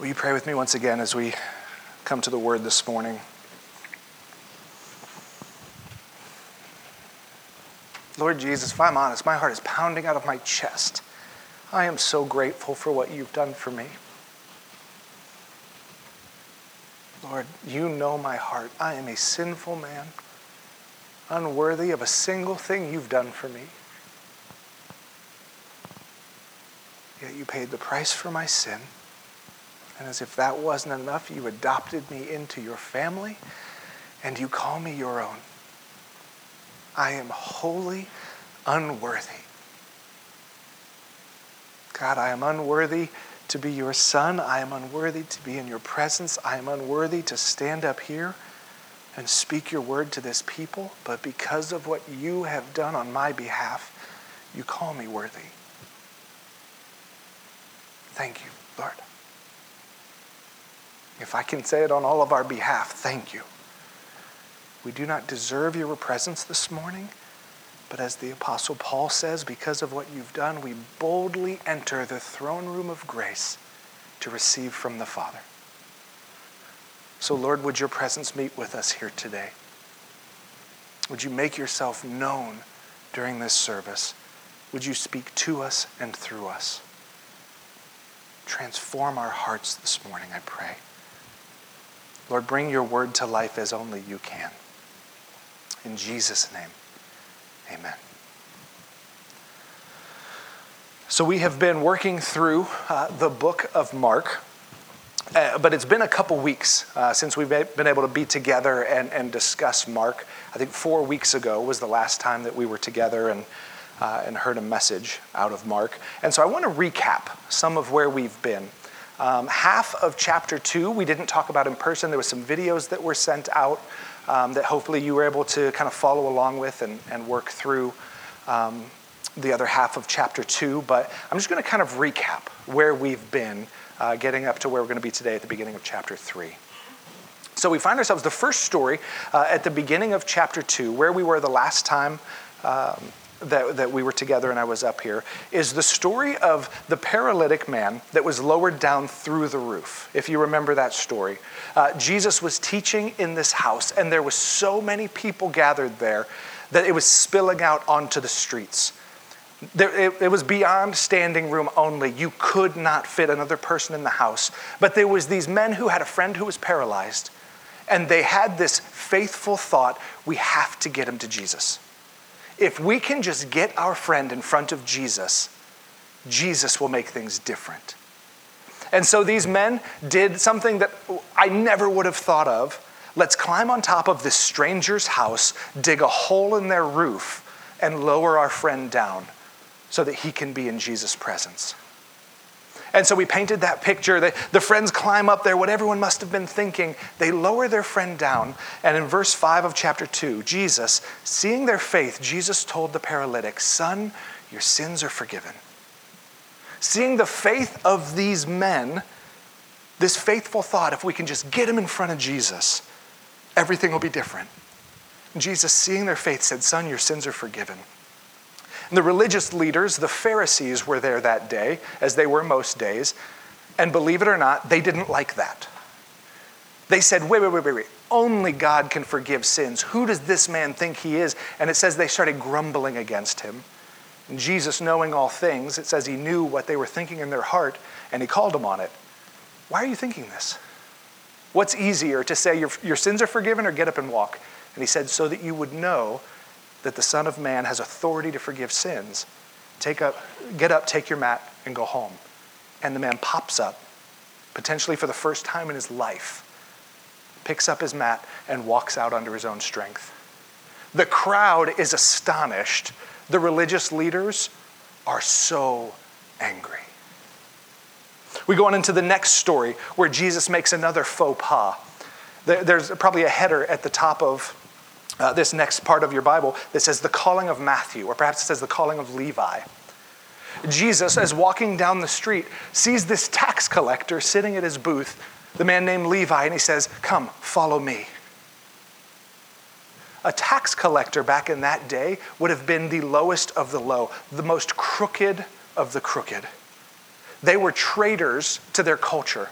Will you pray with me once again as we come to the Word this morning? Lord Jesus, if I'm honest, my heart is pounding out of my chest. I am so grateful for what you've done for me. Lord, you know my heart. I am a sinful man, unworthy of a single thing you've done for me. Yet you paid the price for my sin. And as if that wasn't enough, you adopted me into your family and you call me your own. I am wholly unworthy. God, I am unworthy to be your son. I am unworthy to be in your presence. I am unworthy to stand up here and speak your word to this people. But because of what you have done on my behalf, you call me worthy. Thank you, Lord. If I can say it on all of our behalf, thank you. We do not deserve your presence this morning, but as the Apostle Paul says, because of what you've done, we boldly enter the throne room of grace to receive from the Father. So, Lord, would your presence meet with us here today? Would you make yourself known during this service? Would you speak to us and through us? Transform our hearts this morning, I pray. Lord, bring your word to life as only you can. In Jesus' name, amen. So we have been working through the book of Mark, but it's been a couple weeks since we've been able to be together and discuss Mark. I think 4 weeks ago was the last time that we were together and heard a message out of Mark. And so I want to recap some of where we've been. Half of chapter 2 we didn't talk about in person. There were some videos that were sent out that hopefully you were able to kind of follow along with and work through the other half of chapter 2. But I'm just going to kind of recap where we've been getting up to where we're going to be today at the beginning of chapter 3. So we find ourselves the first story at the beginning of chapter 2, where we were the last time that we were together and I was up here, is the story of the paralytic man that was lowered down through the roof. If you remember that story, Jesus was teaching in this house and there was so many people gathered there that it was spilling out onto the streets. It was beyond standing room only. You could not fit another person in the house. But there was these men who had a friend who was paralyzed and they had this faithful thought, we have to get him to Jesus. If we can just get our friend in front of Jesus, Jesus will make things different. And so these men did something that I never would have thought of. Let's climb on top of this stranger's house, dig a hole in their roof, and lower our friend down so that he can be in Jesus' presence. And so we painted that picture. The friends climb up there, what everyone must have been thinking. They lower their friend down. And in verse 5 of chapter 2, Jesus, seeing their faith, Jesus told the paralytic, "Son, your sins are forgiven." Seeing the faith of these men, this faithful thought, if we can just get him in front of Jesus, everything will be different. And Jesus, seeing their faith, said, "Son, your sins are forgiven." And the religious leaders, the Pharisees, were there that day, as they were most days. And believe it or not, they didn't like that. They said, wait. Only God can forgive sins. Who does this man think he is? And it says they started grumbling against him. And Jesus, knowing all things, it says he knew what they were thinking in their heart, and he called them on it. Why are you thinking this? What's easier, to say your sins are forgiven or get up and walk? And he said, so that you would know that the Son of Man has authority to forgive sins. Get up, take your mat, and go home. And the man pops up, potentially for the first time in his life, picks up his mat and walks out under his own strength. The crowd is astonished. The religious leaders are so angry. We go on into the next story where Jesus makes another faux pas. There's probably a header at the top of this next part of your Bible that says the calling of Matthew, or perhaps it says the calling of Levi. Jesus, as walking down the street, sees this tax collector sitting at his booth, the man named Levi, and he says, "Come, follow me." A tax collector back in that day would have been the lowest of the low, the most crooked of the crooked. They were traitors to their culture.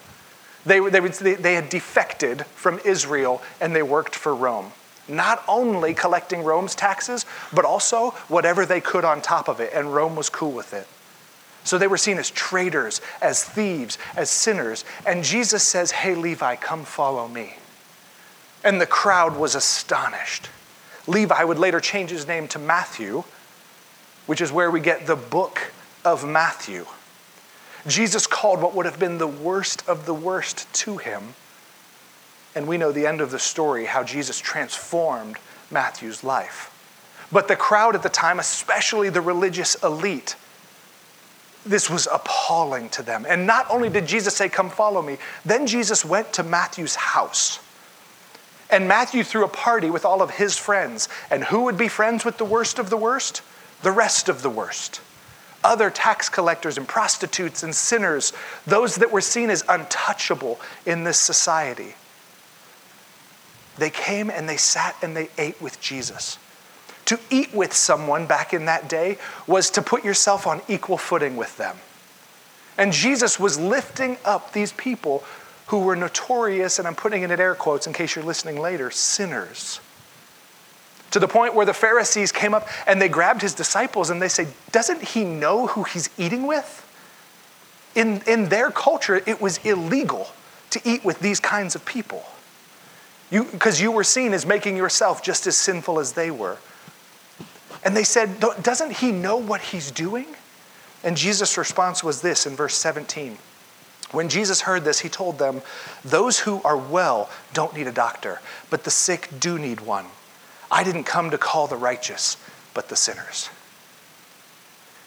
They had defected from Israel and they worked for Rome. Not only collecting Rome's taxes, but also whatever they could on top of it, and Rome was cool with it. So they were seen as traitors, as thieves, as sinners, and Jesus says, "Hey, Levi, come follow me." And the crowd was astonished. Levi would later change his name to Matthew, which is where we get the book of Matthew. Jesus called what would have been the worst of the worst to him. And we know the end of the story, how Jesus transformed Matthew's life. But the crowd at the time, especially the religious elite, this was appalling to them. And not only did Jesus say, "Come follow me," then Jesus went to Matthew's house. And Matthew threw a party with all of his friends. And who would be friends with the worst of the worst? The rest of the worst. Other tax collectors and prostitutes and sinners, those that were seen as untouchable in this society. They came and they sat and they ate with Jesus. To eat with someone back in that day was to put yourself on equal footing with them. And Jesus was lifting up these people who were notorious, and I'm putting it in air quotes in case you're listening later, sinners. To the point where the Pharisees came up and they grabbed his disciples and they say, "Doesn't he know who he's eating with?" In their culture, it was illegal to eat with these kinds of people. Because you were seen as making yourself just as sinful as they were. And they said, "Doesn't he know what he's doing?" And Jesus' response was this in verse 17. When Jesus heard this, he told them, "Those who are well don't need a doctor, but the sick do need one. I didn't come to call the righteous, but the sinners."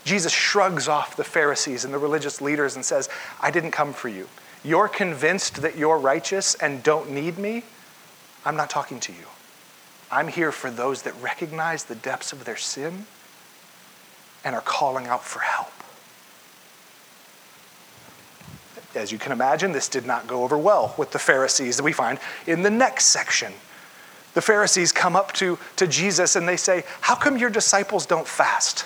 Jesus shrugs off the Pharisees and the religious leaders and says, "I didn't come for you. You're convinced that you're righteous and don't need me? I'm not talking to you. I'm here for those that recognize the depths of their sin and are calling out for help." As you can imagine, this did not go over well with the Pharisees that we find in the next section. The Pharisees come up to Jesus and they say, "How come your disciples don't fast?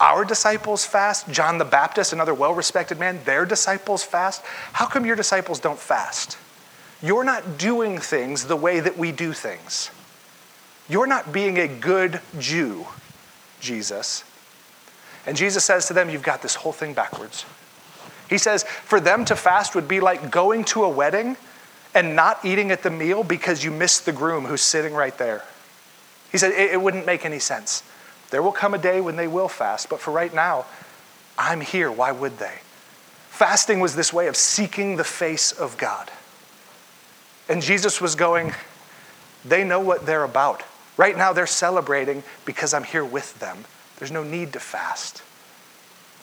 Our disciples fast. John the Baptist, another well-respected man, their disciples fast. How come your disciples don't fast? You're not doing things the way that we do things. You're not being a good Jew, Jesus." And Jesus says to them, "You've got this whole thing backwards." He says, for them to fast would be like going to a wedding and not eating at the meal because you missed the groom who's sitting right there. He said, it wouldn't make any sense. There will come a day when they will fast, but for right now, I'm here. Why would they? Fasting was this way of seeking the face of God. And Jesus was going, they know what they're about. Right now they're celebrating because I'm here with them. There's no need to fast.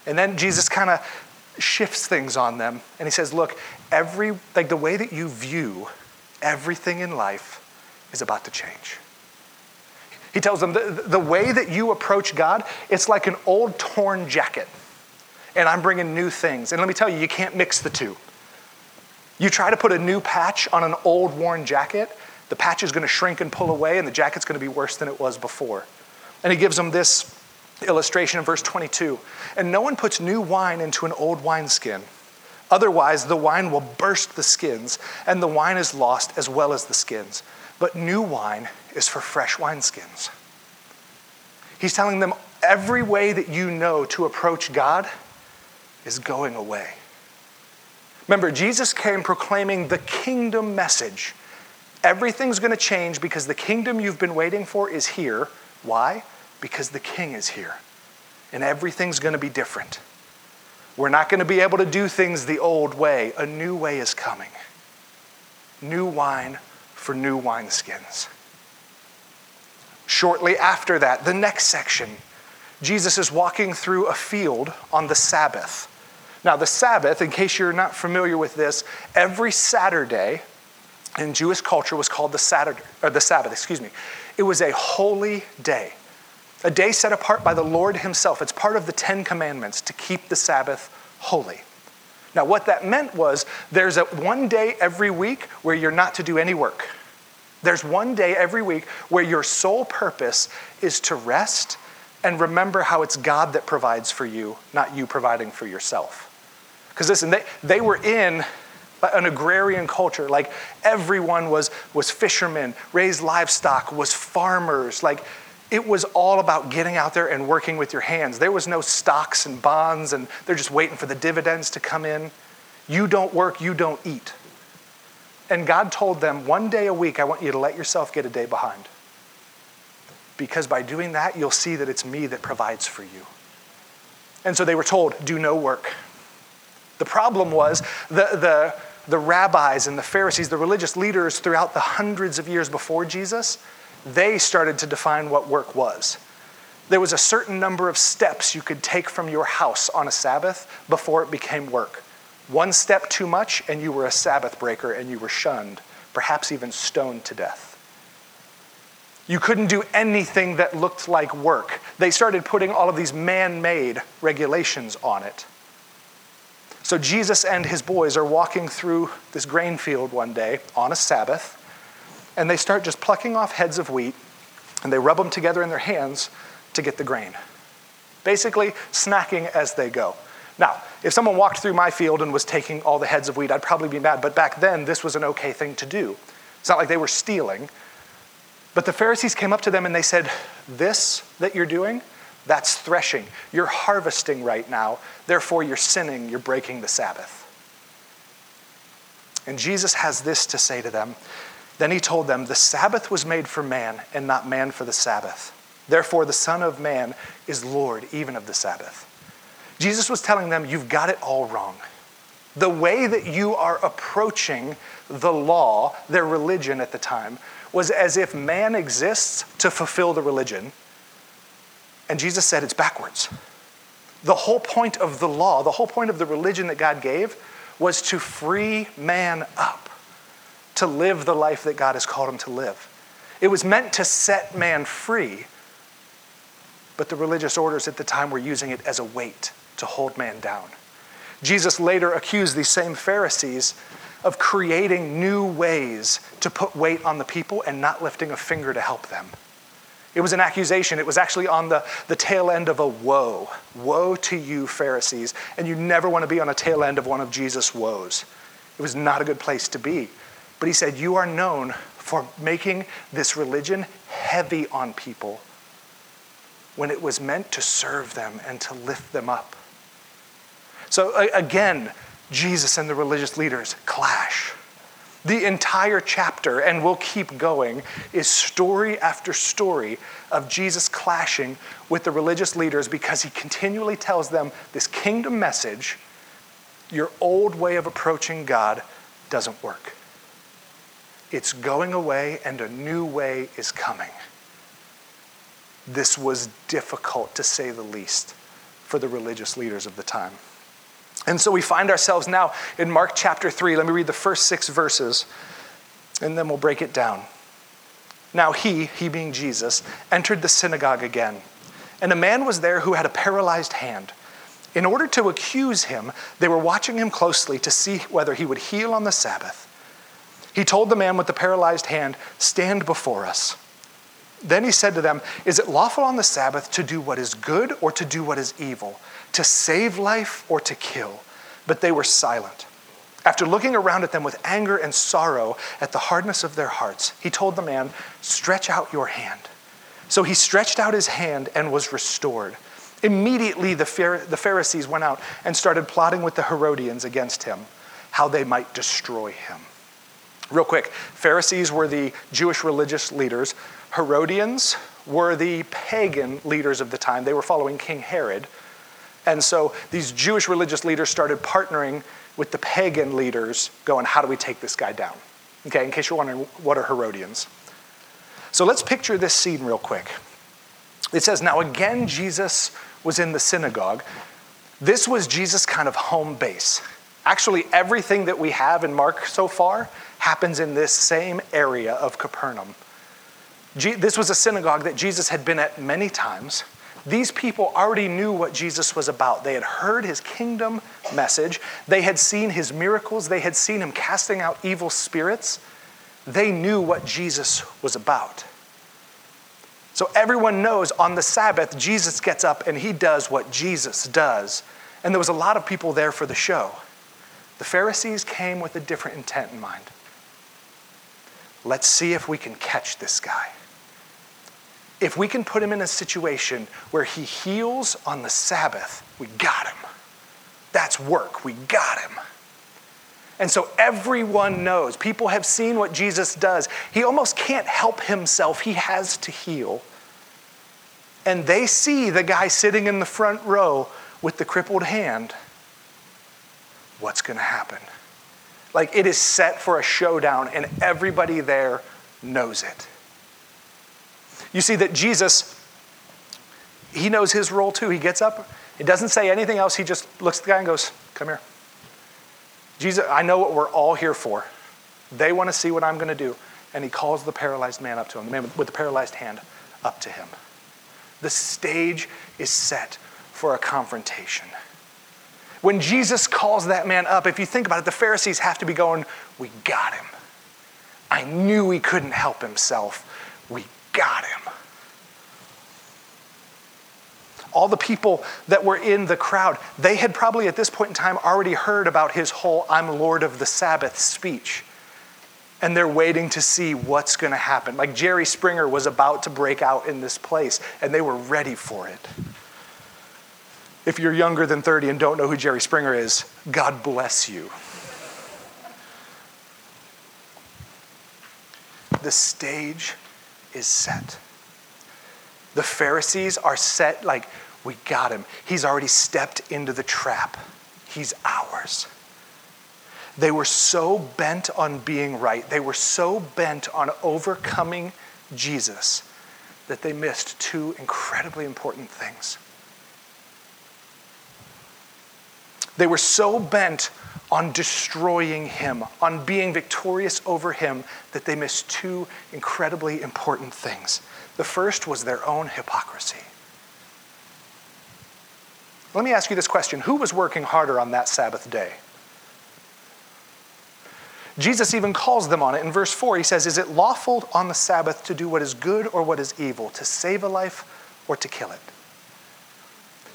And then Jesus kind of shifts things on them. And he says, look, the way that you view everything in life is about to change. He tells them the way that you approach God, it's like an old torn jacket. And I'm bringing new things. And let me tell you, you can't mix the two. You try to put a new patch on an old worn jacket, the patch is going to shrink and pull away, and the jacket's going to be worse than it was before. And he gives them this illustration in verse 22. And no one puts new wine into an old wineskin. Otherwise, the wine will burst the skins, and the wine is lost as well as the skins. But new wine is for fresh wineskins. He's telling them every way that you know to approach God is going away. Remember, Jesus came proclaiming the kingdom message. Everything's going to change because the kingdom you've been waiting for is here. Why? Because the king is here. And everything's going to be different. We're not going to be able to do things the old way. A new way is coming. New wine for new wineskins. Shortly after that, the next section, Jesus is walking through a field on the Sabbath. Now, the Sabbath, in case you're not familiar with this, every Saturday in Jewish culture was called the Sabbath. It was a holy day, a day set apart by the Lord himself. It's part of the Ten Commandments to keep the Sabbath holy. Now, what that meant was there's one day every week where you're not to do any work. There's one day every week where your sole purpose is to rest and remember how it's God that provides for you, not you providing for yourself. Because listen, they were in an agrarian culture. Like everyone was fishermen, raised livestock, was farmers. Like it was all about getting out there and working with your hands. There was no stocks and bonds, and they're just waiting for the dividends to come in. You don't work, you don't eat. And God told them, one day a week, I want you to let yourself get a day behind. Because by doing that, you'll see that it's me that provides for you. And so they were told, do no work. The problem was the rabbis and the Pharisees, the religious leaders throughout the hundreds of years before Jesus, they started to define what work was. There was a certain number of steps you could take from your house on a Sabbath before it became work. One step too much, and you were a Sabbath breaker, and you were shunned, perhaps even stoned to death. You couldn't do anything that looked like work. They started putting all of these man-made regulations on it. So Jesus and his boys are walking through this grain field one day on a Sabbath, and they start just plucking off heads of wheat, and they rub them together in their hands to get the grain. Basically, snacking as they go. Now, if someone walked through my field and was taking all the heads of wheat, I'd probably be mad, but back then, this was an okay thing to do. It's not like they were stealing. But the Pharisees came up to them and they said, this that you're doing, that's threshing. You're harvesting right now, therefore you're sinning, you're breaking the Sabbath. And Jesus has this to say to them. Then he told them, the Sabbath was made for man and not man for the Sabbath. Therefore the Son of Man is Lord even of the Sabbath. Jesus was telling them, you've got it all wrong. The way that you are approaching the law, their religion at the time, was as if man exists to fulfill the religion. And Jesus said it's backwards. The whole point of the law, the whole point of the religion that God gave was to free man up, to live the life that God has called him to live. It was meant to set man free, but the religious orders at the time were using it as a weight to hold man down. Jesus later accused these same Pharisees of creating new ways to put weight on the people and not lifting a finger to help them. It was an accusation. It was actually on the tail end of a woe. Woe to you, Pharisees. And you never want to be on a tail end of one of Jesus' woes. It was not a good place to be. But he said, you are known for making this religion heavy on people when it was meant to serve them and to lift them up. So again, Jesus and the religious leaders clash. The entire chapter, and we'll keep going, is story after story of Jesus clashing with the religious leaders because he continually tells them this kingdom message, your old way of approaching God doesn't work. It's going away and a new way is coming. This was difficult, to say the least, for the religious leaders of the time. And so we find ourselves now in Mark chapter 3. Let me read the first 6 verses, and then we'll break it down. Now he being Jesus, entered the synagogue again. And a man was there who had a paralyzed hand. In order to accuse him, they were watching him closely to see whether he would heal on the Sabbath. He told the man with the paralyzed hand, stand before us. Then he said to them, is it lawful on the Sabbath to do what is good or to do what is evil? To save life or to kill? But they were silent. After looking around at them with anger and sorrow at the hardness of their hearts, he told the man, stretch out your hand. So he stretched out his hand and was restored. Immediately the Pharisees went out and started plotting with the Herodians against him, how they might destroy him. Real quick, Pharisees were the Jewish religious leaders. Herodians were the pagan leaders of the time. They were following King Herod. And so these Jewish religious leaders started partnering with the pagan leaders, going, how do we take this guy down? Okay, in case you're wondering, what are Herodians? So let's picture this scene real quick. It says, now again, Jesus was in the synagogue. This was Jesus' kind of home base. Actually, everything that we have in Mark so far happens in this same area of Capernaum. This was a synagogue that Jesus had been at many times. These people already knew what Jesus was about. They had heard his kingdom message. They had seen his miracles. They had seen him casting out evil spirits. They knew what Jesus was about. So everyone knows on the Sabbath, Jesus gets up and he does what Jesus does. And there was a lot of people there for the show. The Pharisees came with a different intent in mind. Let's see if we can catch this guy. If we can put him in a situation where he heals on the Sabbath, we got him. That's work. We got him. And so everyone knows. People have seen what Jesus does. He almost can't help himself. He has to heal. And they see the guy sitting in the front row with the crippled hand. What's going to happen? Like, it is set for a showdown, and everybody there knows it. You see that Jesus, he knows his role too. He gets up. It doesn't say anything else. He just looks at the guy and goes, come here. Jesus, I know what we're all here for. They want to see what I'm going to do. And he calls the paralyzed man up to him, the man with the paralyzed hand up to him. The stage is set for a confrontation. When Jesus calls that man up, if you think about it, the Pharisees have to be going, we got him. I knew he couldn't help himself. We got him. All the people that were in the crowd, they had probably at this point in time already heard about his whole I'm Lord of the Sabbath speech. And they're waiting to see what's going to happen. Like Jerry Springer was about to break out in this place, and they were ready for it. If you're younger than 30 and don't know who Jerry Springer is, God bless you. The stage is set. The Pharisees are set like, we got him. He's already stepped into the trap. He's ours. They were so bent on being right. They were so bent on overcoming Jesus that they missed two incredibly important things. They were so bent on destroying him, on being victorious over him, that they missed two incredibly important things. The first was their own hypocrisy. Let me ask you this question. Who was working harder on that Sabbath day? Jesus even calls them on it. In verse 4, he says, is it lawful on the Sabbath to do what is good or what is evil, to save a life or to kill it?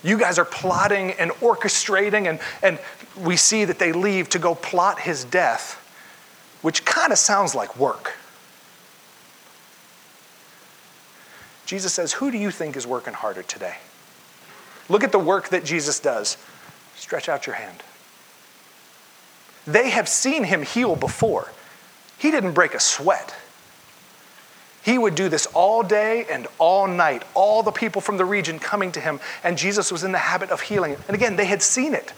You guys are plotting and orchestrating, and we see that they leave to go plot his death, which kind of sounds like work. Jesus says, who do you think is working harder today? Look at the work that Jesus does. Stretch out your hand. They have seen him heal before. He didn't break a sweat. He would do this all day and all night, all the people from the region coming to him, and Jesus was in the habit of healing. And again, they had seen it.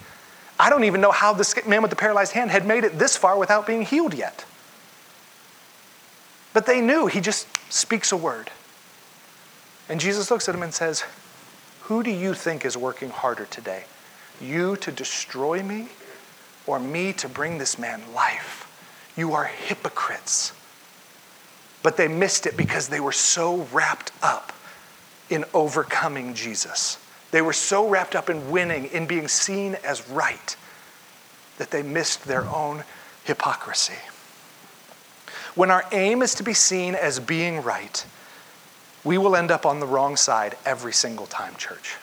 I don't even know how this man with the paralyzed hand had made it this far without being healed yet. But they knew he just speaks a word. And Jesus looks at him and says, who do you think is working harder today? You to destroy me or me to bring this man life? You are hypocrites. But they missed it because they were so wrapped up in overcoming Jesus. They were so wrapped up in winning, in being seen as right, that they missed their own hypocrisy. When our aim is to be seen as being right, we will end up on the wrong side every single time, church.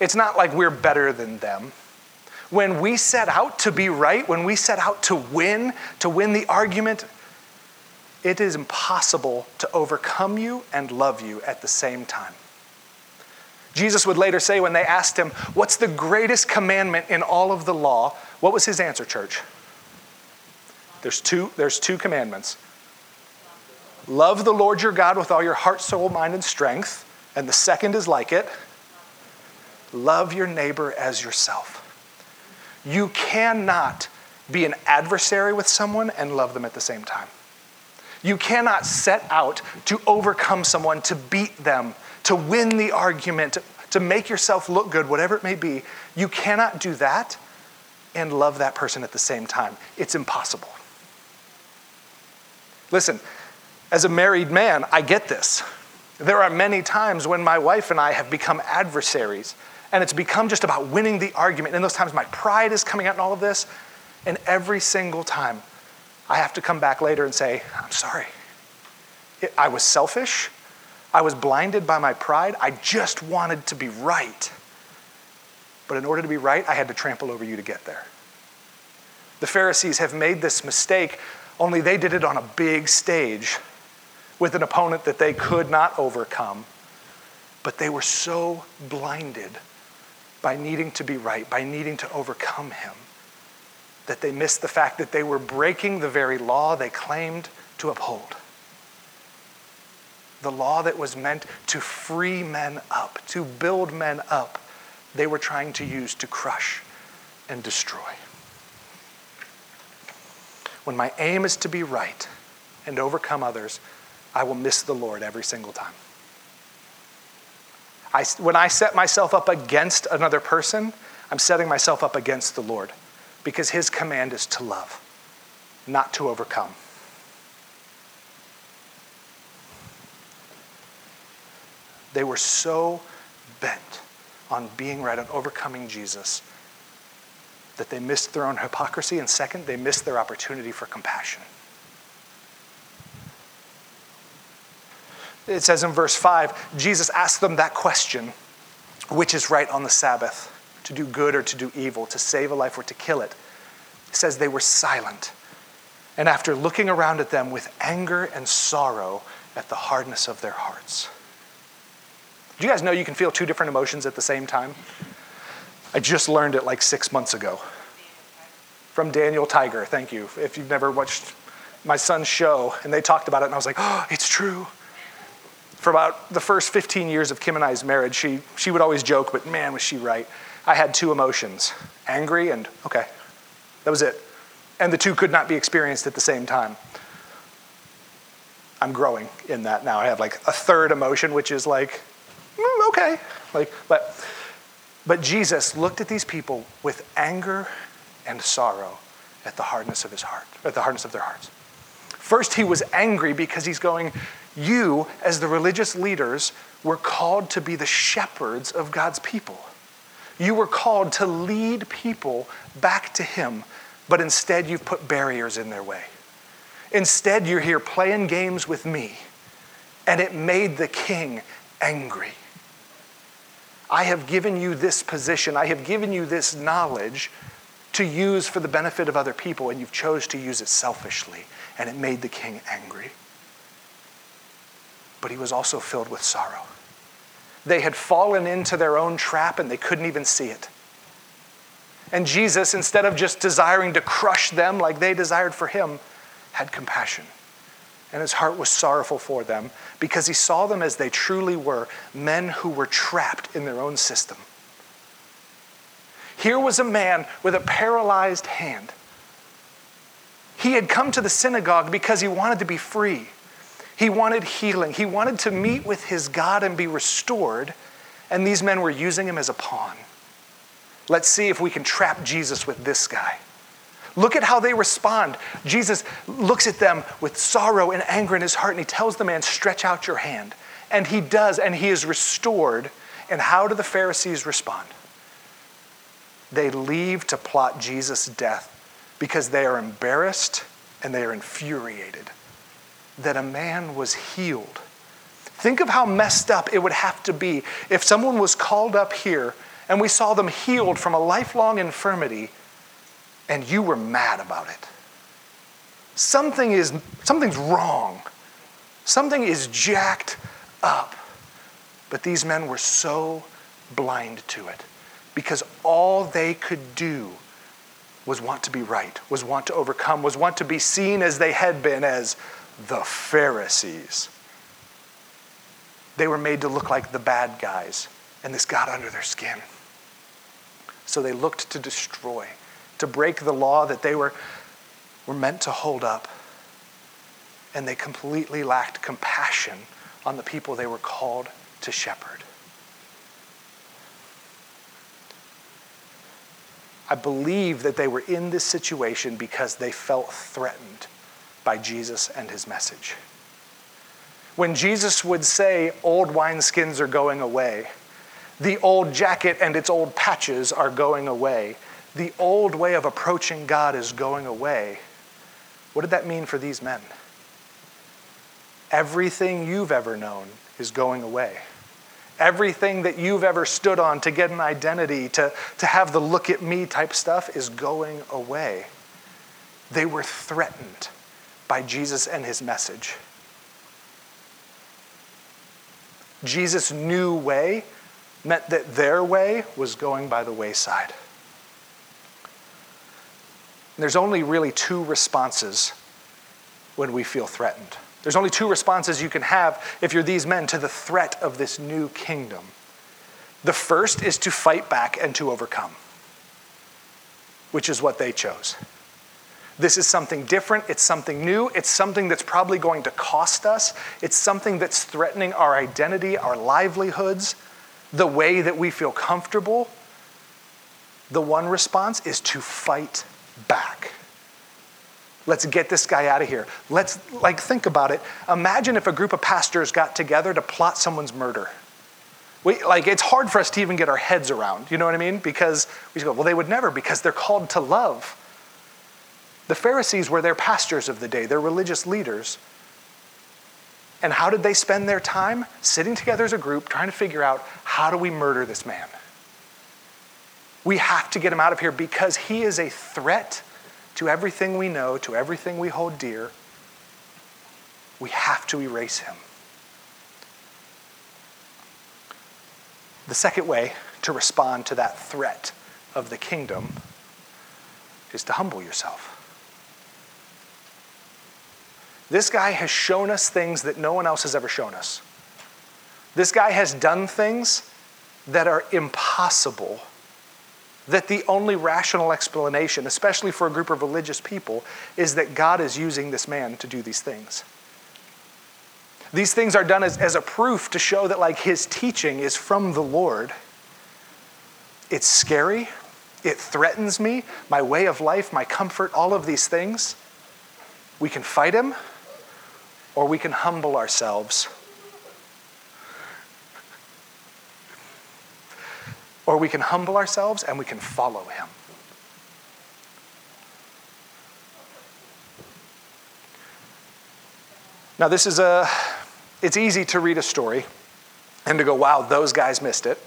It's not like we're better than them. When we set out to be right, when we set out to win the argument, it is impossible to overcome you and love you at the same time. Jesus would later say when they asked him, what's the greatest commandment in all of the law? What was his answer, church? There's two commandments. Love the Lord your God with all your heart, soul, mind, and strength. And the second is like it. Love your neighbor as yourself. You cannot be an adversary with someone and love them at the same time. You cannot set out to overcome someone, to beat them, to win the argument, to make yourself look good, whatever it may be. You cannot do that and love that person at the same time. It's impossible. Listen, as a married man, I get this. There are many times when my wife and I have become adversaries, and it's become just about winning the argument. And those times my pride is coming out in all of this, and every single time I have to come back later and say, I'm sorry. I was selfish. I was blinded by my pride. I just wanted to be right. But in order to be right, I had to trample over you to get there. The Pharisees have made this mistake, only they did it on a big stage with an opponent that they could not overcome. But they were so blinded by needing to be right, by needing to overcome him, that they missed the fact that they were breaking the very law they claimed to uphold. The law that was meant to free men up, to build men up, they were trying to use to crush and destroy. When my aim is to be right and overcome others, I will miss the Lord every single time. When I set myself up against another person, I'm setting myself up against the Lord, because his command is to love, not to overcome. They were so bent on being right, on overcoming Jesus, that they missed their own hypocrisy, and second, they missed their opportunity for compassion. It says in verse 5, Jesus asked them that question, which is right on the Sabbath, to do good or to do evil, to save a life or to kill it. It says they were silent, and after looking around at them with anger and sorrow at the hardness of their hearts. Do you guys know you can feel two different emotions at the same time? I just learned it like 6 months ago from Daniel Tiger. Thank you. If you've never watched my son's show, and they talked about it, and I was like, oh, it's true. For about the first 15 years of Kim and I's marriage, she would always joke, but man, was she right. I had two emotions, angry and okay. That was it. And the two could not be experienced at the same time. I'm growing in that now. I have like a third emotion, which is like, okay. Like, but Jesus looked at these people with anger and sorrow at the hardness of his heart, at the hardness of their hearts. First, he was angry because he's going, you, as the religious leaders, were called to be the shepherds of God's people. You were called to lead people back to him, but instead you've put barriers in their way. Instead, you're here playing games with me, and it made the king angry. I have given you this position. I have given you this knowledge to use for the benefit of other people, and you've chose to use it selfishly, and it made the king angry. But he was also filled with sorrow. They had fallen into their own trap, and they couldn't even see it. And Jesus, instead of just desiring to crush them like they desired for him, had compassion. And his heart was sorrowful for them because he saw them as they truly were, men who were trapped in their own system. Here was a man with a paralyzed hand. He had come to the synagogue because he wanted to be free. He wanted healing. He wanted to meet with his God and be restored, and these men were using him as a pawn. Let's see if we can trap Jesus with this guy. Look at how they respond. Jesus looks at them with sorrow and anger in his heart, and he tells the man, stretch out your hand. And he does, and he is restored. And how do the Pharisees respond? They leave to plot Jesus' death because they are embarrassed and they are infuriated that a man was healed. Think of how messed up it would have to be if someone was called up here and we saw them healed from a lifelong infirmity, and you were mad about it. Something's wrong. Something is jacked up. But these men were so blind to it because all they could do was want to be right, was want to overcome, was want to be seen as they had been, as the Pharisees. They were made to look like the bad guys, and this got under their skin. So they looked to destroy, to break the law that they were meant to hold up. And they completely lacked compassion on the people they were called to shepherd. I believe that they were in this situation because they felt threatened by Jesus and his message. When Jesus would say, old wineskins are going away, the old jacket and its old patches are going away, the old way of approaching God is going away. What did that mean for these men? Everything you've ever known is going away. Everything that you've ever stood on to get an identity, to have the look at me type stuff is going away. They were threatened by Jesus and his message. Jesus' new way meant that their way was going by the wayside. And there's only really two responses when we feel threatened. There's only two responses you can have if you're these men to the threat of this new kingdom. The first is to fight back and to overcome, which is what they chose. This is something different. It's something new. It's something that's probably going to cost us. It's something that's threatening our identity, our livelihoods, the way that we feel comfortable. The one response is to fight back. Let's get this guy out of here. Let's, think about it. Imagine if a group of pastors got together to plot someone's murder. It's hard for us to even get our heads around, you know what I mean? Because we go, well, they would never, because they're called to love. The Pharisees were their pastors of the day, their religious leaders. And how did they spend their time? Sitting together as a group, trying to figure out, how do we murder this man? We have to get him out of here because he is a threat to everything we know, to everything we hold dear. We have to erase him. The second way to respond to that threat of the kingdom is to humble yourself. This guy has shown us things that no one else has ever shown us. This guy has done things that are impossible, that the only rational explanation, especially for a group of religious people, is that God is using this man to do these things. These things are done as a proof to show that his teaching is from the Lord. It's scary. It threatens me, my way of life, my comfort, all of these things. We can fight him, or we can humble ourselves. Or we can humble ourselves and we can follow him. Now this is it's easy to read a story and to go, wow, those guys missed it.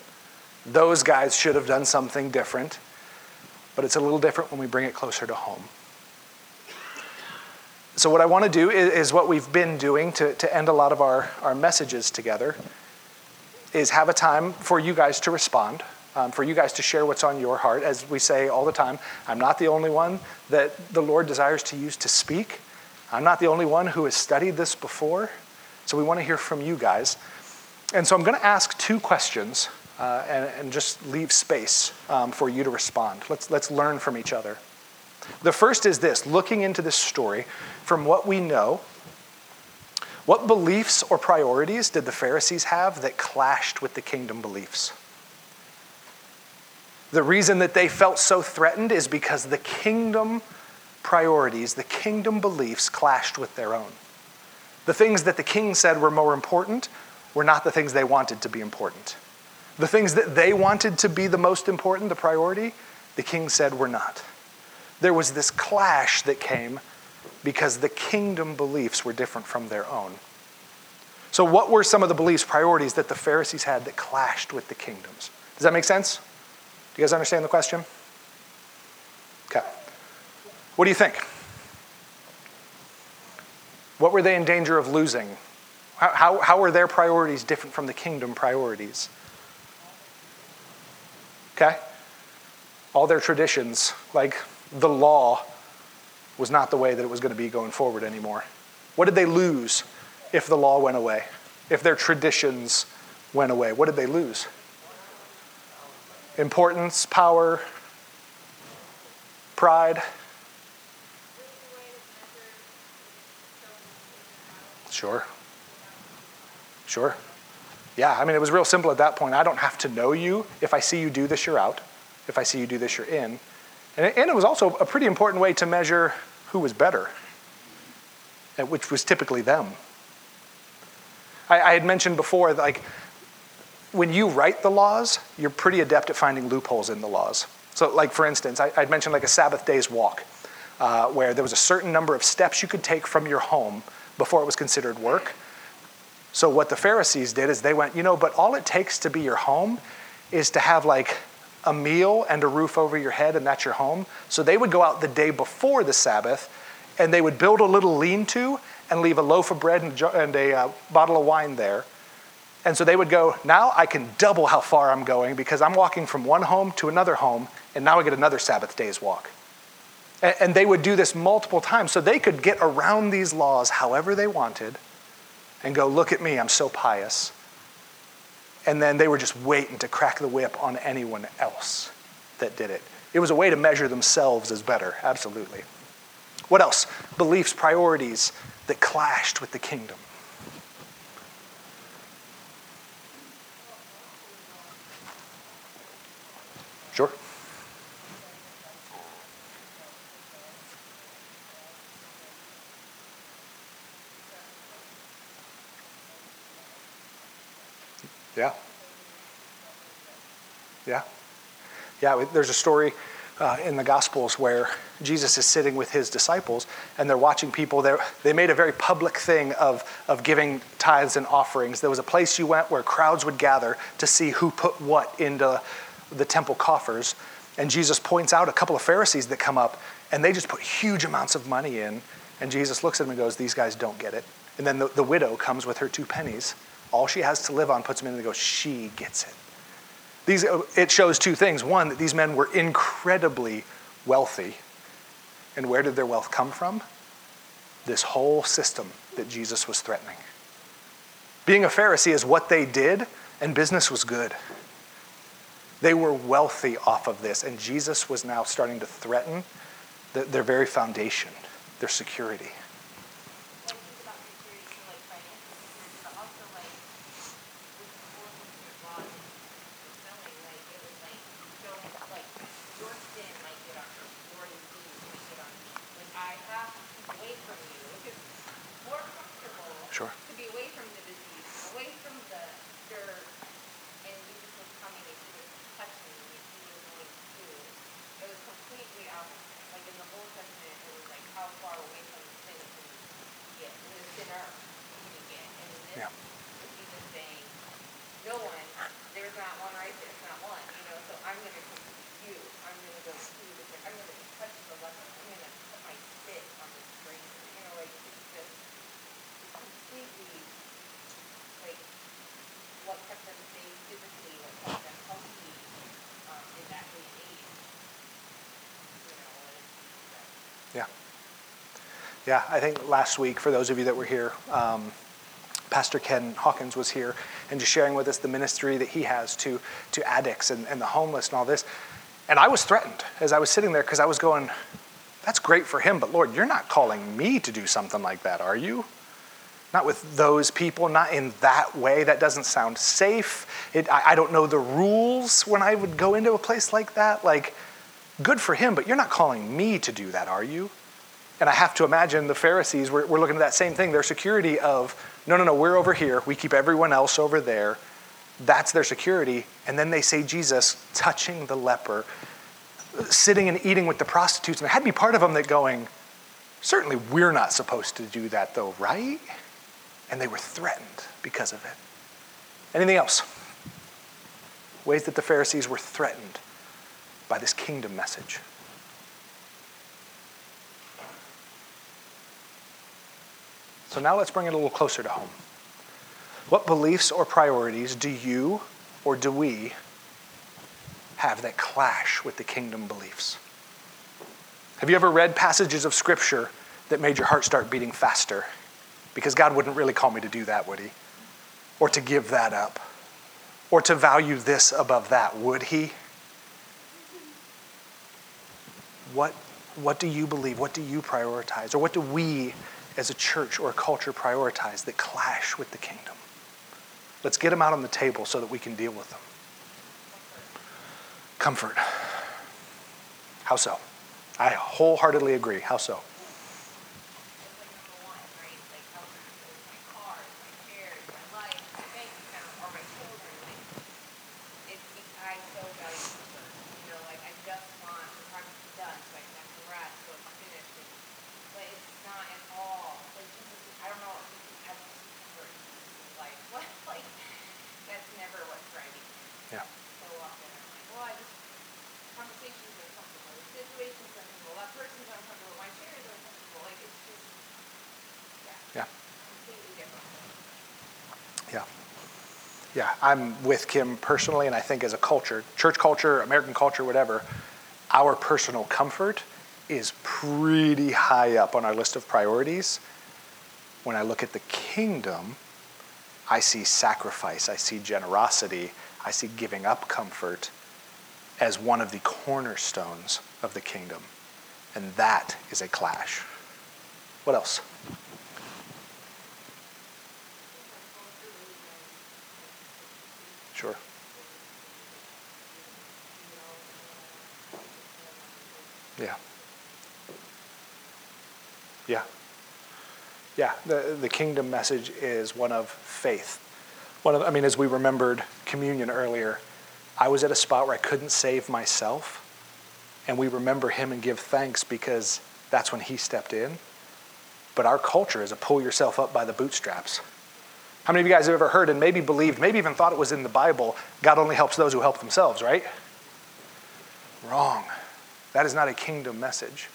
Those guys should have done something different. But it's a little different when we bring it closer to home. So what I want to do is what we've been doing to end a lot of our messages together is have a time for you guys to respond, for you guys to share what's on your heart. As we say all the time, I'm not the only one that the Lord desires to use to speak. I'm not the only one who has studied this before. So we want to hear from you guys. And so I'm going to ask two questions and just leave space for you to respond. Let's learn from each other. The first is this, looking into this story from what we know, what beliefs or priorities did the Pharisees have that clashed with the kingdom beliefs? The reason that they felt so threatened is because the kingdom priorities, the kingdom beliefs clashed with their own. The things that the king said were more important were not the things they wanted to be important. The things that they wanted to be the most important, the priority, the king said were not. There was this clash that came because the kingdom beliefs were different from their own. So what were some of the beliefs, priorities that the Pharisees had that clashed with the kingdoms? Does that make sense? Do you guys understand the question? Okay. What do you think? What were they in danger of losing? How were their priorities different from the kingdom priorities? Okay. All their traditions, the law was not the way that it was going to be going forward anymore. What did they lose if the law went away? If their traditions went away, what did they lose? Importance, power, pride. Sure. Yeah, it was real simple at that point. I don't have to know you. If I see you do this, you're out. If I see you do this, you're in. And it was also a pretty important way to measure who was better, which was typically them. I had mentioned before, when you write the laws, you're pretty adept at finding loopholes in the laws. So, for instance, I'd mentioned a Sabbath day's walk, where there was a certain number of steps you could take from your home before it was considered work. So what the Pharisees did is they went, but all it takes to be your home is to have a meal and a roof over your head, and that's your home. So they would go out the day before the Sabbath, and they would build a little lean-to and leave a loaf of bread and a bottle of wine there. And so they would go, now I can double how far I'm going because I'm walking from one home to another home, and now I get another Sabbath day's walk. And they would do this multiple times. So they could get around these laws however they wanted and go, look at me, I'm so pious. And then they were just waiting to crack the whip on anyone else that did it. It was a way to measure themselves as better, absolutely. What else? Beliefs, priorities that clashed with the kingdom. Sure. Yeah. Yeah. Yeah, there's a story in the Gospels where Jesus is sitting with his disciples and they're watching people. They made a very public thing of giving tithes and offerings. There was a place you went where crowds would gather to see who put what into the temple coffers. And Jesus points out a couple of Pharisees that come up and they just put huge amounts of money in. And Jesus looks at them and goes, these guys don't get it. And then the widow comes with her 2 pennies. All she has to live on, puts them in, and they go, she gets it. It shows 2 things. One, that these men were incredibly wealthy. And where did their wealth come from? This whole system that Jesus was threatening. Being a Pharisee is what they did, and business was good. They were wealthy off of this, and Jesus was now starting to threaten their very foundation, their security. Yeah, I think last week, for those of you that were here, Pastor Ken Hawkins was here and just sharing with us the ministry that he has to addicts and the homeless and all this. And I was threatened as I was sitting there because I was going, that's great for him, but Lord, you're not calling me to do something like that, are you? Not with those people, not in that way. That doesn't sound safe. I don't know the rules when I would go into a place like that. Like, good for him, but you're not calling me to do that, are you? And I have to imagine the Pharisees were looking at that same thing, their security of, no, we're over here. We keep everyone else over there. That's their security. And then they say Jesus touching the leper, sitting and eating with the prostitutes. And there had to be part of them that going, certainly we're not supposed to do that though, right? And they were threatened because of it. Anything else? Ways that the Pharisees were threatened by this kingdom message. So now let's bring it a little closer to home. What beliefs or priorities do you or do we have that clash with the kingdom beliefs? Have you ever read passages of scripture that made your heart start beating faster? Because God wouldn't really call me to do that, would he? Or to give that up? Or to value this above that, would he? What do you believe? What do you prioritize? Or what do we as a church or a culture prioritize that clash with the kingdom? Let's get them out on the table so that we can deal with them. Comfort. How so? I wholeheartedly agree. How so? Never what's right. Yeah. So often I'm like, well, I just Yeah, I'm with Kim personally, and I think as a culture, church culture, American culture, whatever, our personal comfort is pretty high up on our list of priorities. When I look at the kingdom, I see sacrifice, I see generosity, I see giving up comfort as one of the cornerstones of the kingdom. And that is a clash. What else? Sure. Yeah. Yeah. Yeah, the kingdom message is one of faith. As we remembered communion earlier, I was at a spot where I couldn't save myself, and we remember him and give thanks because that's when he stepped in. But our culture is a pull yourself up by the bootstraps. How many of you guys have ever heard and maybe believed, maybe even thought it was in the Bible, God only helps those who help themselves, right? Wrong. That is not a kingdom message.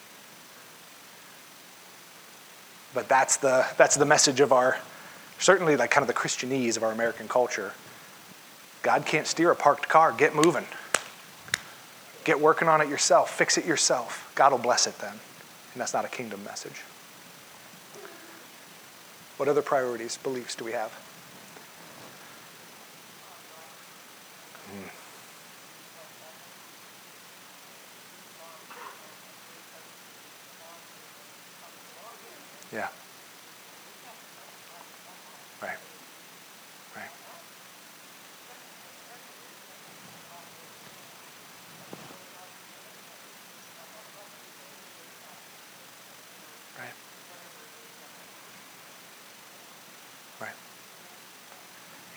But that's the message of our, certainly like kind of the Christianese of our American culture. God can't steer a parked car. Get moving. Get working on it yourself. Fix it yourself. God will bless it then. And that's not a kingdom message. What other priorities, beliefs do we have? Yeah. Right. Right. Right. Right.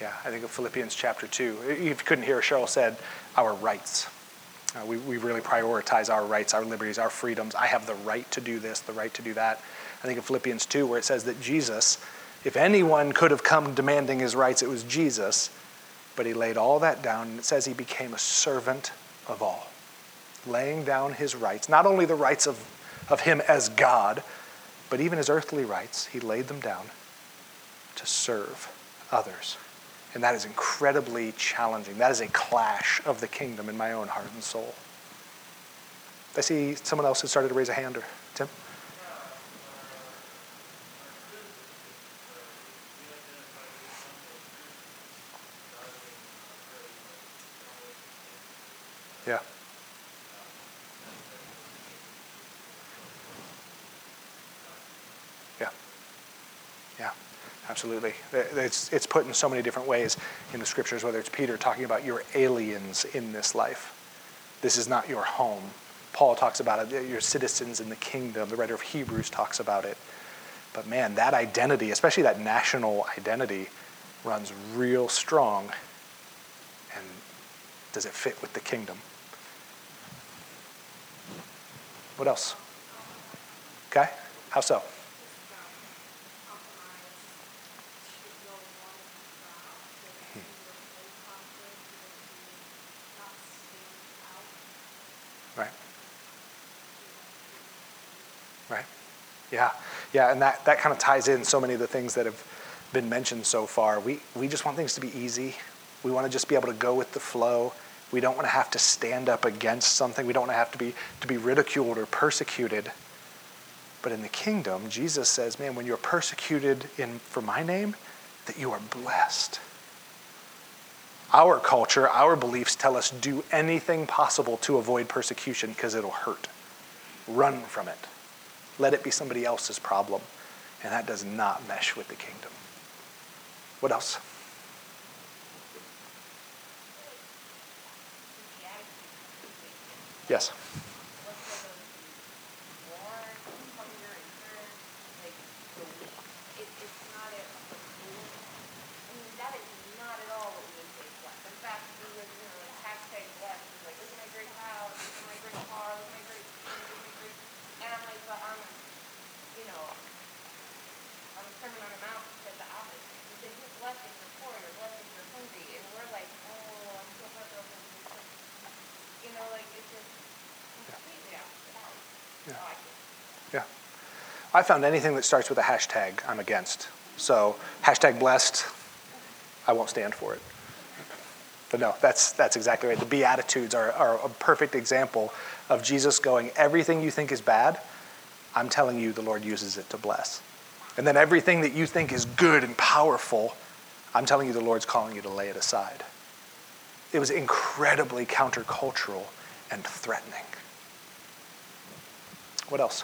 Yeah, I think of Philippians chapter 2. If you couldn't hear, Cheryl said, our rights. We really prioritize our rights, our liberties, our freedoms. I have the right to do this, the right to do that. I think of Philippians 2 where it says that Jesus, if anyone could have come demanding his rights, it was Jesus. But he laid all that down, and it says he became a servant of all, laying down his rights. Not only the rights of him as God, but even his earthly rights. He laid them down to serve others. And that is incredibly challenging. That is a clash of the kingdom in my own heart and soul. I see someone else has started to raise a hand, or Tim? Yeah. Absolutely. It's put in so many different ways in the scriptures, whether it's Peter talking about you're aliens in this life. This is not your home. Paul talks about it, you're citizens in the kingdom. The writer of Hebrews talks about it. But man, that identity, especially that national identity, runs real strong. And does it fit with the kingdom? What else? Okay, how so? Right. Yeah. Yeah. And that kind of ties in so many of the things that have been mentioned so far. We just want things to be easy. We want to just be able to go with the flow. We don't want to have to stand up against something. We don't want to have to be ridiculed or persecuted. But in the kingdom, Jesus says, man, when you're persecuted for my name, that you are blessed. Our culture, our beliefs tell us do anything possible to avoid persecution because it'll hurt. Run from it. Let it be somebody else's problem. And that does not mesh with the kingdom. What else? Yes. I found anything that starts with a hashtag, I'm against. So, hashtag blessed, I won't stand for it. But no, that's exactly right. The Beatitudes are a perfect example of Jesus going, everything you think is bad, I'm telling you the Lord uses it to bless. And then everything that you think is good and powerful, I'm telling you the Lord's calling you to lay it aside. It was incredibly countercultural and threatening. What else?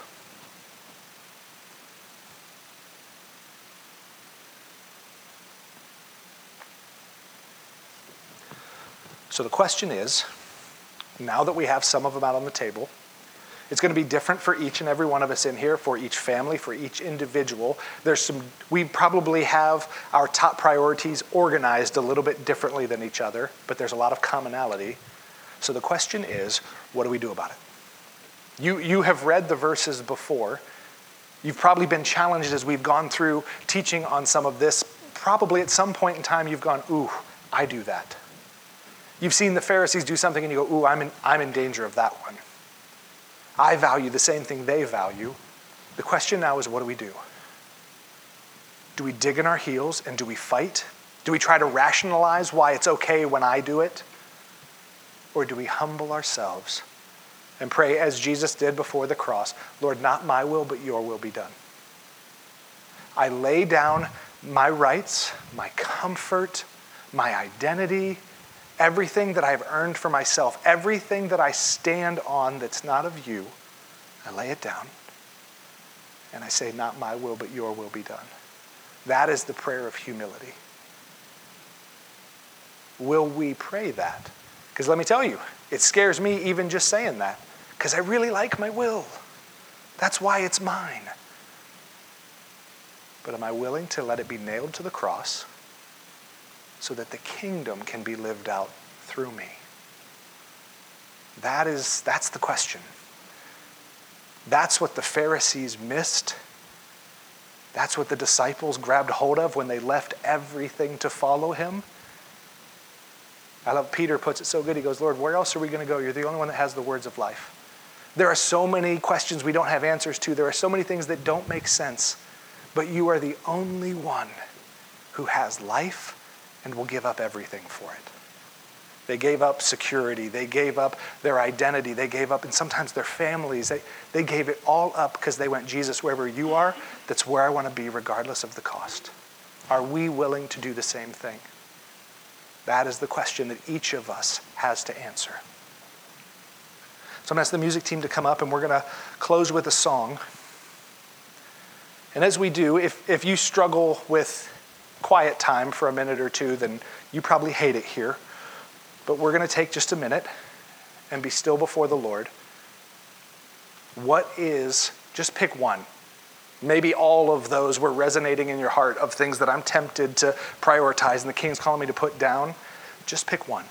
So the question is, now that we have some of them out on the table, it's going to be different for each and every one of us in here, for each family, for each individual. We probably have our top priorities organized a little bit differently than each other, but there's a lot of commonality. So the question is, what do we do about it? You have read the verses before. You've probably been challenged as we've gone through teaching on some of this. Probably at some point in time, you've gone, ooh, I do that. You've seen the Pharisees do something and you go, ooh, I'm in danger of that one. I value the same thing they value. The question now is, what do we do? Do we dig in our heels and do we fight? Do we try to rationalize why it's okay when I do it? Or do we humble ourselves and pray as Jesus did before the cross, Lord, not my will, but your will be done. I lay down my rights, my comfort, my identity, everything that I've earned for myself, everything that I stand on that's not of you, I lay it down and I say, not my will, but your will be done. That is the prayer of humility. Will we pray that? Because let me tell you, it scares me even just saying that because I really like my will. That's why it's mine. But am I willing to let it be nailed to the cross so that the kingdom can be lived out through me? That's the question. That's what the Pharisees missed. That's what the disciples grabbed hold of when they left everything to follow him. I love Peter puts it so good. He goes, Lord, where else are we going to go? You're the only one that has the words of life. There are so many questions we don't have answers to. There are so many things that don't make sense. But you are the only one who has life and will give up everything for it. They gave up security. They gave up their identity. They gave up, and sometimes their families. They gave it all up because they went, Jesus, wherever you are, that's where I want to be regardless of the cost. Are we willing to do the same thing? That is the question that each of us has to answer. So I'm going to ask the music team to come up, and we're going to close with a song. And as we do, if you struggle with quiet time for a minute or two, then you probably hate it here. But we're going to take just a minute and be still before the Lord. Just pick one. Maybe all of those were resonating in your heart of things that I'm tempted to prioritize and the King's calling me to put down. Just pick one.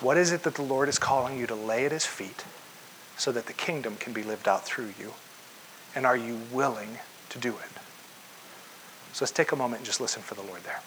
What is it that the Lord is calling you to lay at his feet so that the kingdom can be lived out through you? And are you willing to do it? So let's take a moment and just listen for the Lord there.